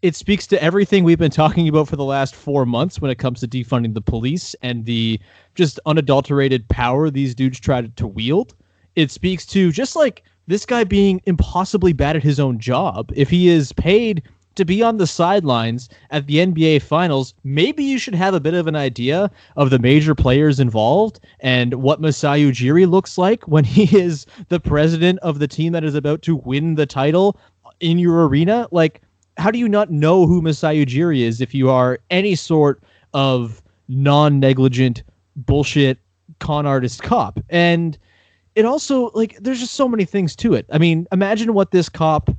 It speaks to everything we've been talking about for the last four months when it comes to defunding the police and the just unadulterated power these dudes try to, to wield. It speaks to just like this guy being impossibly bad at his own job. If he is paid to be on the sidelines at the N B A Finals, maybe you should have a bit of an idea of the major players involved and what Masai Ujiri looks like when he is the president of the team that is about to win the title in your arena. Like, how do you not know who Masai Ujiri is if you are any sort of non-negligent bullshit con artist cop? And it also, like, there's just so many things to it. I mean, imagine what this cop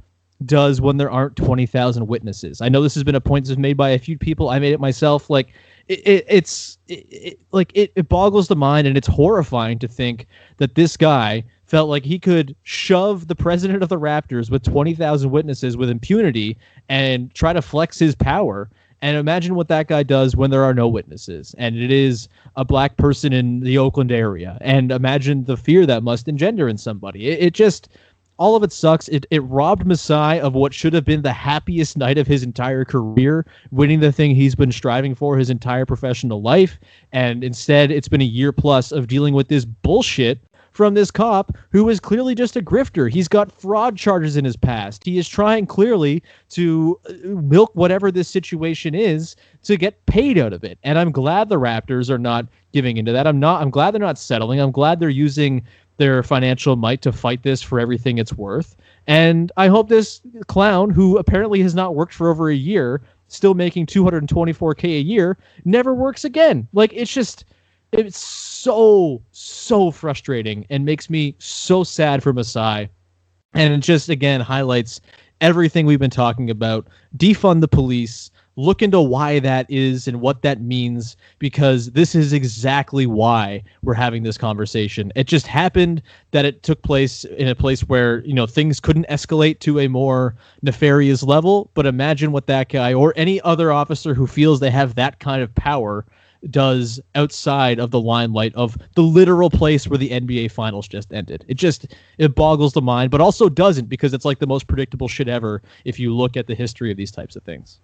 does when there aren't twenty thousand witnesses. I know this has been a point that's made by a few people. I made it myself. Like, it, it, it's it, it, like it, it boggles the mind, and it's horrifying to think that this guy felt like he could shove the president of the Raptors with twenty thousand witnesses with impunity and try to flex his power. And imagine what that guy does when there are no witnesses, and it is a black person in the Oakland area. And imagine the fear that must engender in somebody. It, it just, all of it sucks. It it robbed Masai of what should have been the happiest night of his entire career, winning the thing he's been striving for his entire professional life. And instead, it's been a year plus of dealing with this bullshit from this cop who is clearly just a grifter. He's got fraud charges in his past. He is trying clearly to milk whatever this situation is to get paid out of it. And I'm glad the Raptors are not giving into that. I'm not, I'm glad they're not settling. I'm glad they're using their financial might to fight this for everything it's worth. And I hope this clown, who apparently has not worked for over a year, still making two hundred twenty-four thousand dollars a year, never works again. Like, it's just... It's so, so frustrating and makes me so sad for Masai. And it just, again, highlights everything we've been talking about. Defund the police. Look into why that is and what that means, because this is exactly why we're having this conversation. It just happened that it took place in a place where, you know, things couldn't escalate to a more nefarious level. But imagine what that guy or any other officer who feels they have that kind of power does outside of the limelight of the literal place where the N B A Finals just ended. It just, it boggles the mind, but also doesn't, because it's like the most predictable shit ever if you look at the history of these types of things.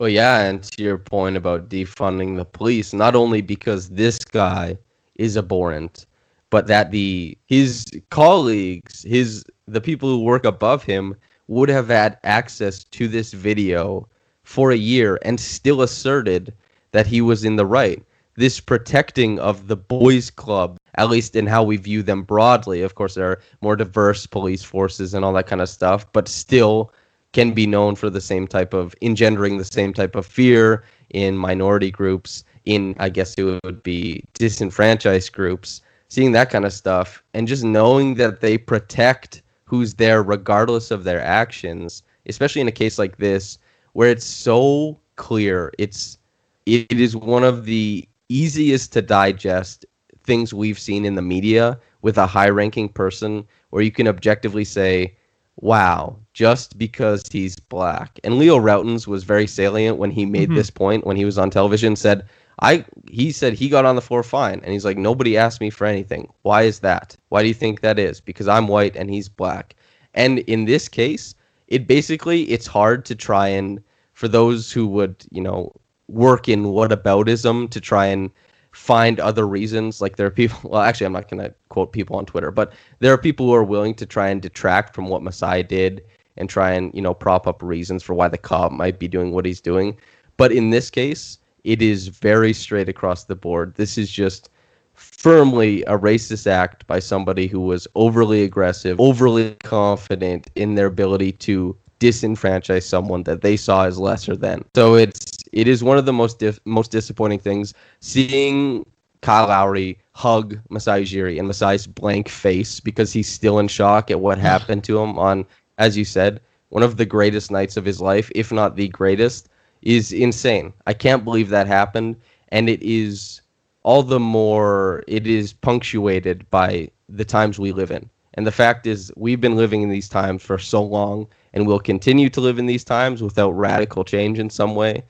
Well, yeah, and to your point about defunding the police, not only because this guy is abhorrent, but that the his colleagues, his the people who work above him would have had access to this video for a year and still asserted that he was in the right. This protecting of the boys' club, at least in how we view them broadly. Of course, there are more diverse police forces and all that kind of stuff, but still can be known for the same type of engendering the same type of fear in minority groups, in, I guess it would be disenfranchised groups, seeing that kind of stuff. And just knowing that they protect who's there regardless of their actions, especially in a case like this, where it's so clear, it's It is one of the easiest to digest things we've seen in the media with a high-ranking person where you can objectively say, wow, just because he's black. And Leo Routens was very salient when he made mm-hmm. this point when he was on television, said, I, he said he got on the floor fine. And he's like, nobody asked me for anything. Why is that? Why do you think that is? Because I'm white and he's black. And in this case, it basically, it's hard to try and, for those who would, you know, work in whataboutism to try and find other reasons. Like there are people, well, actually, I'm not going to quote people on Twitter, but there are people who are willing to try and detract from what Masai did and try and, you know, prop up reasons for why the cop might be doing what he's doing. But in this case, it is very straight across the board. This is just firmly a racist act by somebody who was overly aggressive, overly confident in their ability to disenfranchise someone that they saw as lesser than. So it's it is one of the most dif- most disappointing things. Seeing Kyle Lowry hug Masai Ujiri and Masai's blank face because he's still in shock at what happened to him on, as you said, one of the greatest nights of his life, if not the greatest, is insane. I can't believe that happened, and it is all the more, it is punctuated by the times we live in. And the fact is, we've been living in these times for so long, and we'll continue to live in these times without radical change in some way.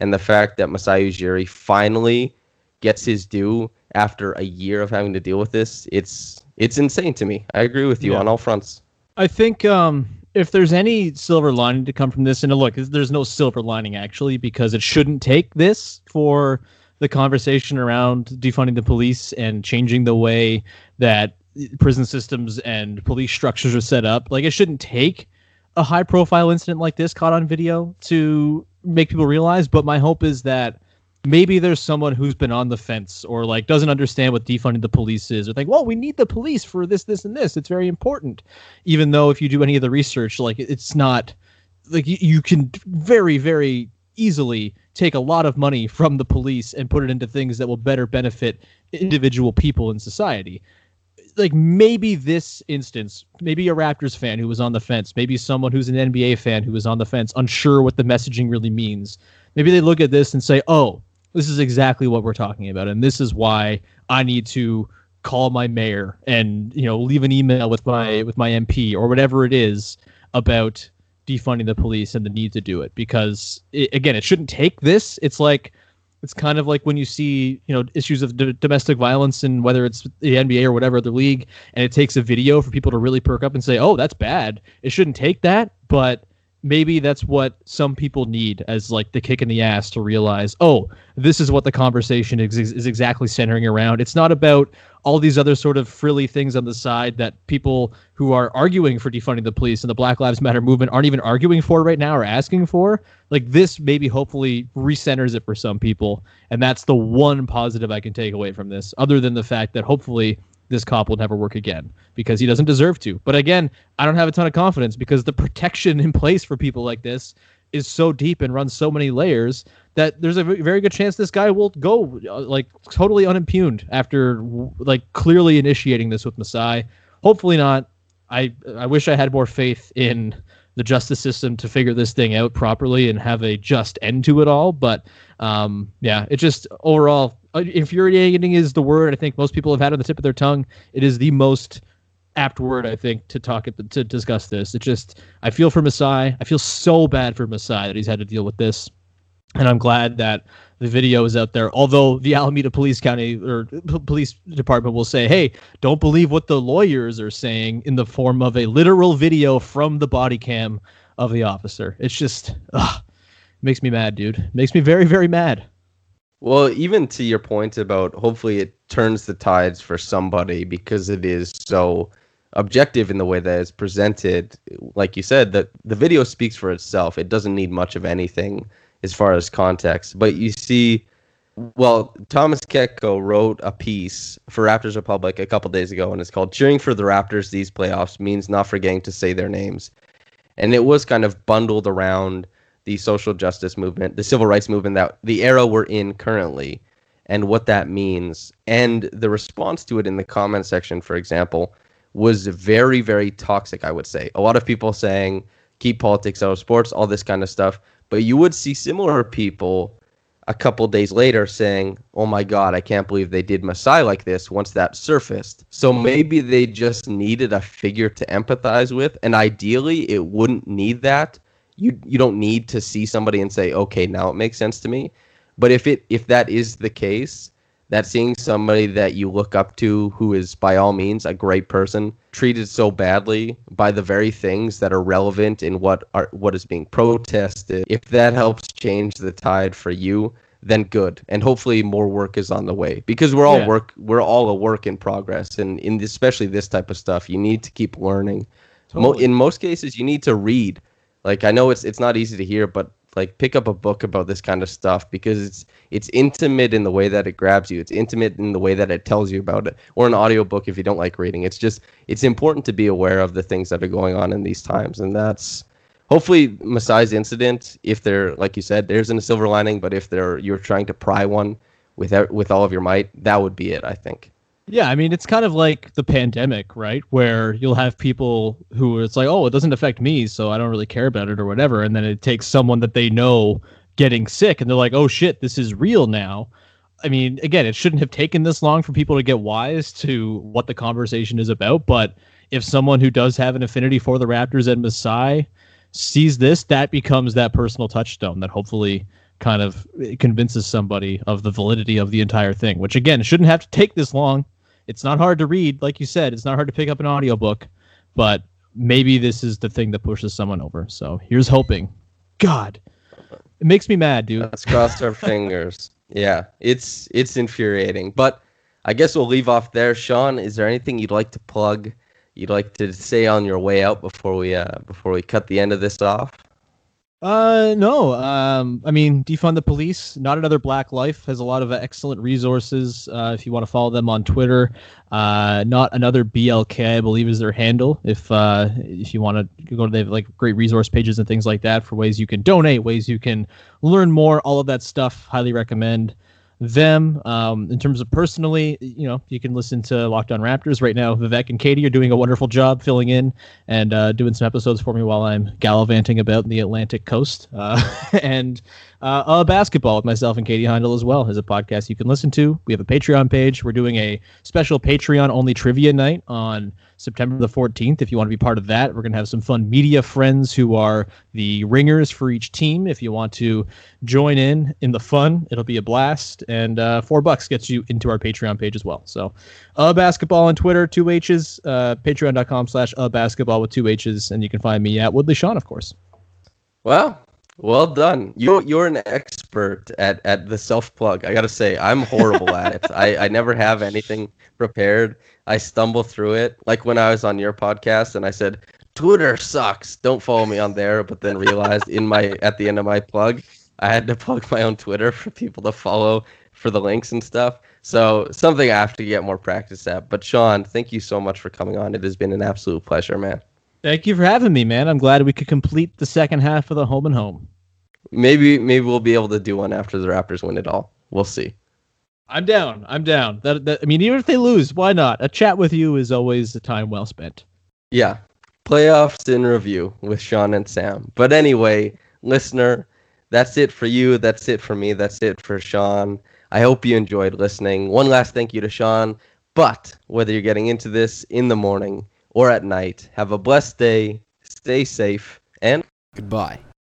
And the fact that Masai Ujiri finally gets his due after a year of having to deal with this, it's it's insane to me. I agree with you yeah. on all fronts. I think um, if there's any silver lining to come from this, and look, there's no silver lining, actually, because it shouldn't take this for the conversation around defunding the police and changing the way that prison systems and police structures are set up. Like, it shouldn't take a high profile incident like this caught on video to make people realize. But my hope is that maybe there's someone who's been on the fence or like doesn't understand what defunding the police is, or think, well, we need the police for this, this, and this. It's very important. Even though if you do any of the research, like it's not like you can very, very easily take a lot of money from the police and put it into things that will better benefit individual people in society. Like maybe this instance, maybe a Raptors fan who was on the fence, maybe someone who's an N B A fan who was on the fence, unsure what the messaging really means. Maybe they look at this and say, oh, this is exactly what we're talking about. And this is why I need to call my mayor and, you know, leave an email with my, with my M P or whatever it is about defunding the police and the need to do it, because it, again, it shouldn't take this. It's like, it's kind of like when you see, you know, issues of d- domestic violence, and whether it's the N B A or whatever other league, and it takes a video for people to really perk up and say, oh, that's bad. It shouldn't take that. But maybe that's what some people need as like the kick in the ass to realize, oh, this is what the conversation is, is exactly centering around. It's not about all these other sort of frilly things on the side that people who are arguing for defunding the police and the Black Lives Matter movement aren't even arguing for right now or asking for. Like this maybe hopefully recenters it for some people. And that's the one positive I can take away from this, other than the fact that hopefully this cop will never work again because he doesn't deserve to. But again, I don't have a ton of confidence because the protection in place for people like this is so deep and runs so many layers that there's a very good chance this guy will go like totally unimpugned after like clearly initiating this with Masai. Hopefully not. I I wish I had more faith in the justice system to figure this thing out properly and have a just end to it all. But um, yeah, it just overall, infuriating is the word I think most people have had on the tip of their tongue. It is the most apt word, I think, to talk to discuss this. It just, I feel for Masai. I feel so bad for Masai that he's had to deal with this, and I'm glad that the video is out there. Although the Alameda Police County or P- Police Department will say, "Hey, don't believe what the lawyers are saying," in the form of a literal video from the body cam of the officer. It's just ugh, makes me mad, dude. Makes me very, very mad. Well, even to your point about hopefully it turns the tides for somebody, because it is so objective in the way that it's presented. Like you said, that the video speaks for itself. It doesn't need much of anything as far as context. But you see, well, Thomas Kecko wrote a piece for Raptors Republic a couple days ago, and it's called "Cheering for the Raptors These Playoffs Means Not Forgetting to Say Their Names." And it was kind of bundled around the social justice movement, the civil rights movement, that the era we're in currently, and what that means. And the response to it in the comment section, for example, was very, very toxic, I would say. A lot of people saying, keep politics out of sports, all this kind of stuff. But you would see similar people a couple days later saying, oh my God, I can't believe they did Masai like this, once that surfaced. So maybe they just needed a figure to empathize with. And ideally, it wouldn't need that. You you don't need to see somebody and say, okay, now it makes sense to me. But if it if that is the case, that seeing somebody that you look up to, who is by all means a great person, treated so badly by the very things that are relevant in what are what is being protested, if that helps change the tide for you, then good. And hopefully more work is on the way, because we're all yeah. work. We're all a work in progress. And in this, especially this type of stuff, you need to keep learning. Totally. Mo- in most cases, you need to read. Like, I know it's it's not easy to hear, but like, pick up a book about this kind of stuff, because it's it's intimate in the way that it grabs you. It's intimate in the way that it tells you about it, or an audiobook if you don't like reading. It's just it's important to be aware of the things that are going on in these times. And that's hopefully Masai's incident. If there, like you said, there isn't a silver lining, but if there you're trying to pry one with with all of your might, that would be it, I think. Yeah, I mean, it's kind of like the pandemic, right? Where you'll have people who it's like, oh, it doesn't affect me, so I don't really care about it or whatever. And then it takes someone that they know getting sick and they're like, oh, shit, this is real now. I mean, again, it shouldn't have taken this long for people to get wise to what the conversation is about. But if someone who does have an affinity for the Raptors and Masai sees this, that becomes that personal touchstone that hopefully kind of convinces somebody of the validity of the entire thing, which, again, shouldn't have to take this long. It's not hard to read, like you said. It's not hard to pick up an audiobook, but maybe this is the thing that pushes someone over. So here's hoping. God, it makes me mad, dude. Let's cross our fingers. Yeah, it's it's infuriating. But I guess we'll leave off there. Sean, is there anything you'd like to plug, you'd like to say on your way out before we uh, before we cut the end of this off? Uh, no. Um, I mean, Defund the Police, Not Another Black Life, has a lot of uh, excellent resources. Uh, if you want to follow them on Twitter, uh, Not Another B L K, I believe, is their handle. If uh, if you want to go to, they have like great resource pages and things like that for ways you can donate, ways you can learn more, all of that stuff. Highly recommend them. Um, in terms of personally, you know, you can listen to Locked On Raptors right now. Vivek and Katie are doing a wonderful job filling in and uh, doing some episodes for me while I'm gallivanting about in the Atlantic coast. Uh, and uh, uh, Basketball with myself and Katie Heindel as well is a podcast you can listen to. We have a Patreon page. We're doing a special Patreon-only trivia night on September the fourteenth. If you want to be part of that, we're going to have some fun media friends who are the ringers for each team. If you want to join in in the fun, it'll be a blast. And uh, four bucks gets you into our Patreon page as well. So, uh, Basketball on Twitter, two H's, uh, patreon.com slash uh, Basketball with two H's. And you can find me at Woodley Sean, of course. Well, well done. You, you're an expert at, at the self-plug. I got to say, I'm horrible at it. I, I never have anything prepared. I stumble through it, like when I was on your podcast and I said, Twitter sucks, don't follow me on there, but then realized in my at the end of my plug, I had to plug my own Twitter for people to follow for the links and stuff. So something I have to get more practice at. But Sean, thank you so much for coming on. It has been an absolute pleasure, man. Thank you for having me, man. I'm glad we could complete the second half of the Home and Home. Maybe maybe we'll be able to do one after the Raptors win it all. We'll see. I'm down. I'm down. That, that I mean, even if they lose, why not? A chat with you is always a time well spent. Yeah. Playoffs in review with Sean and Sam. But anyway, listener, that's it for you. That's it for me. That's it for Sean. I hope you enjoyed listening. One last thank you to Sean. But whether you're getting into this in the morning or at night, have a blessed day. Stay safe and goodbye.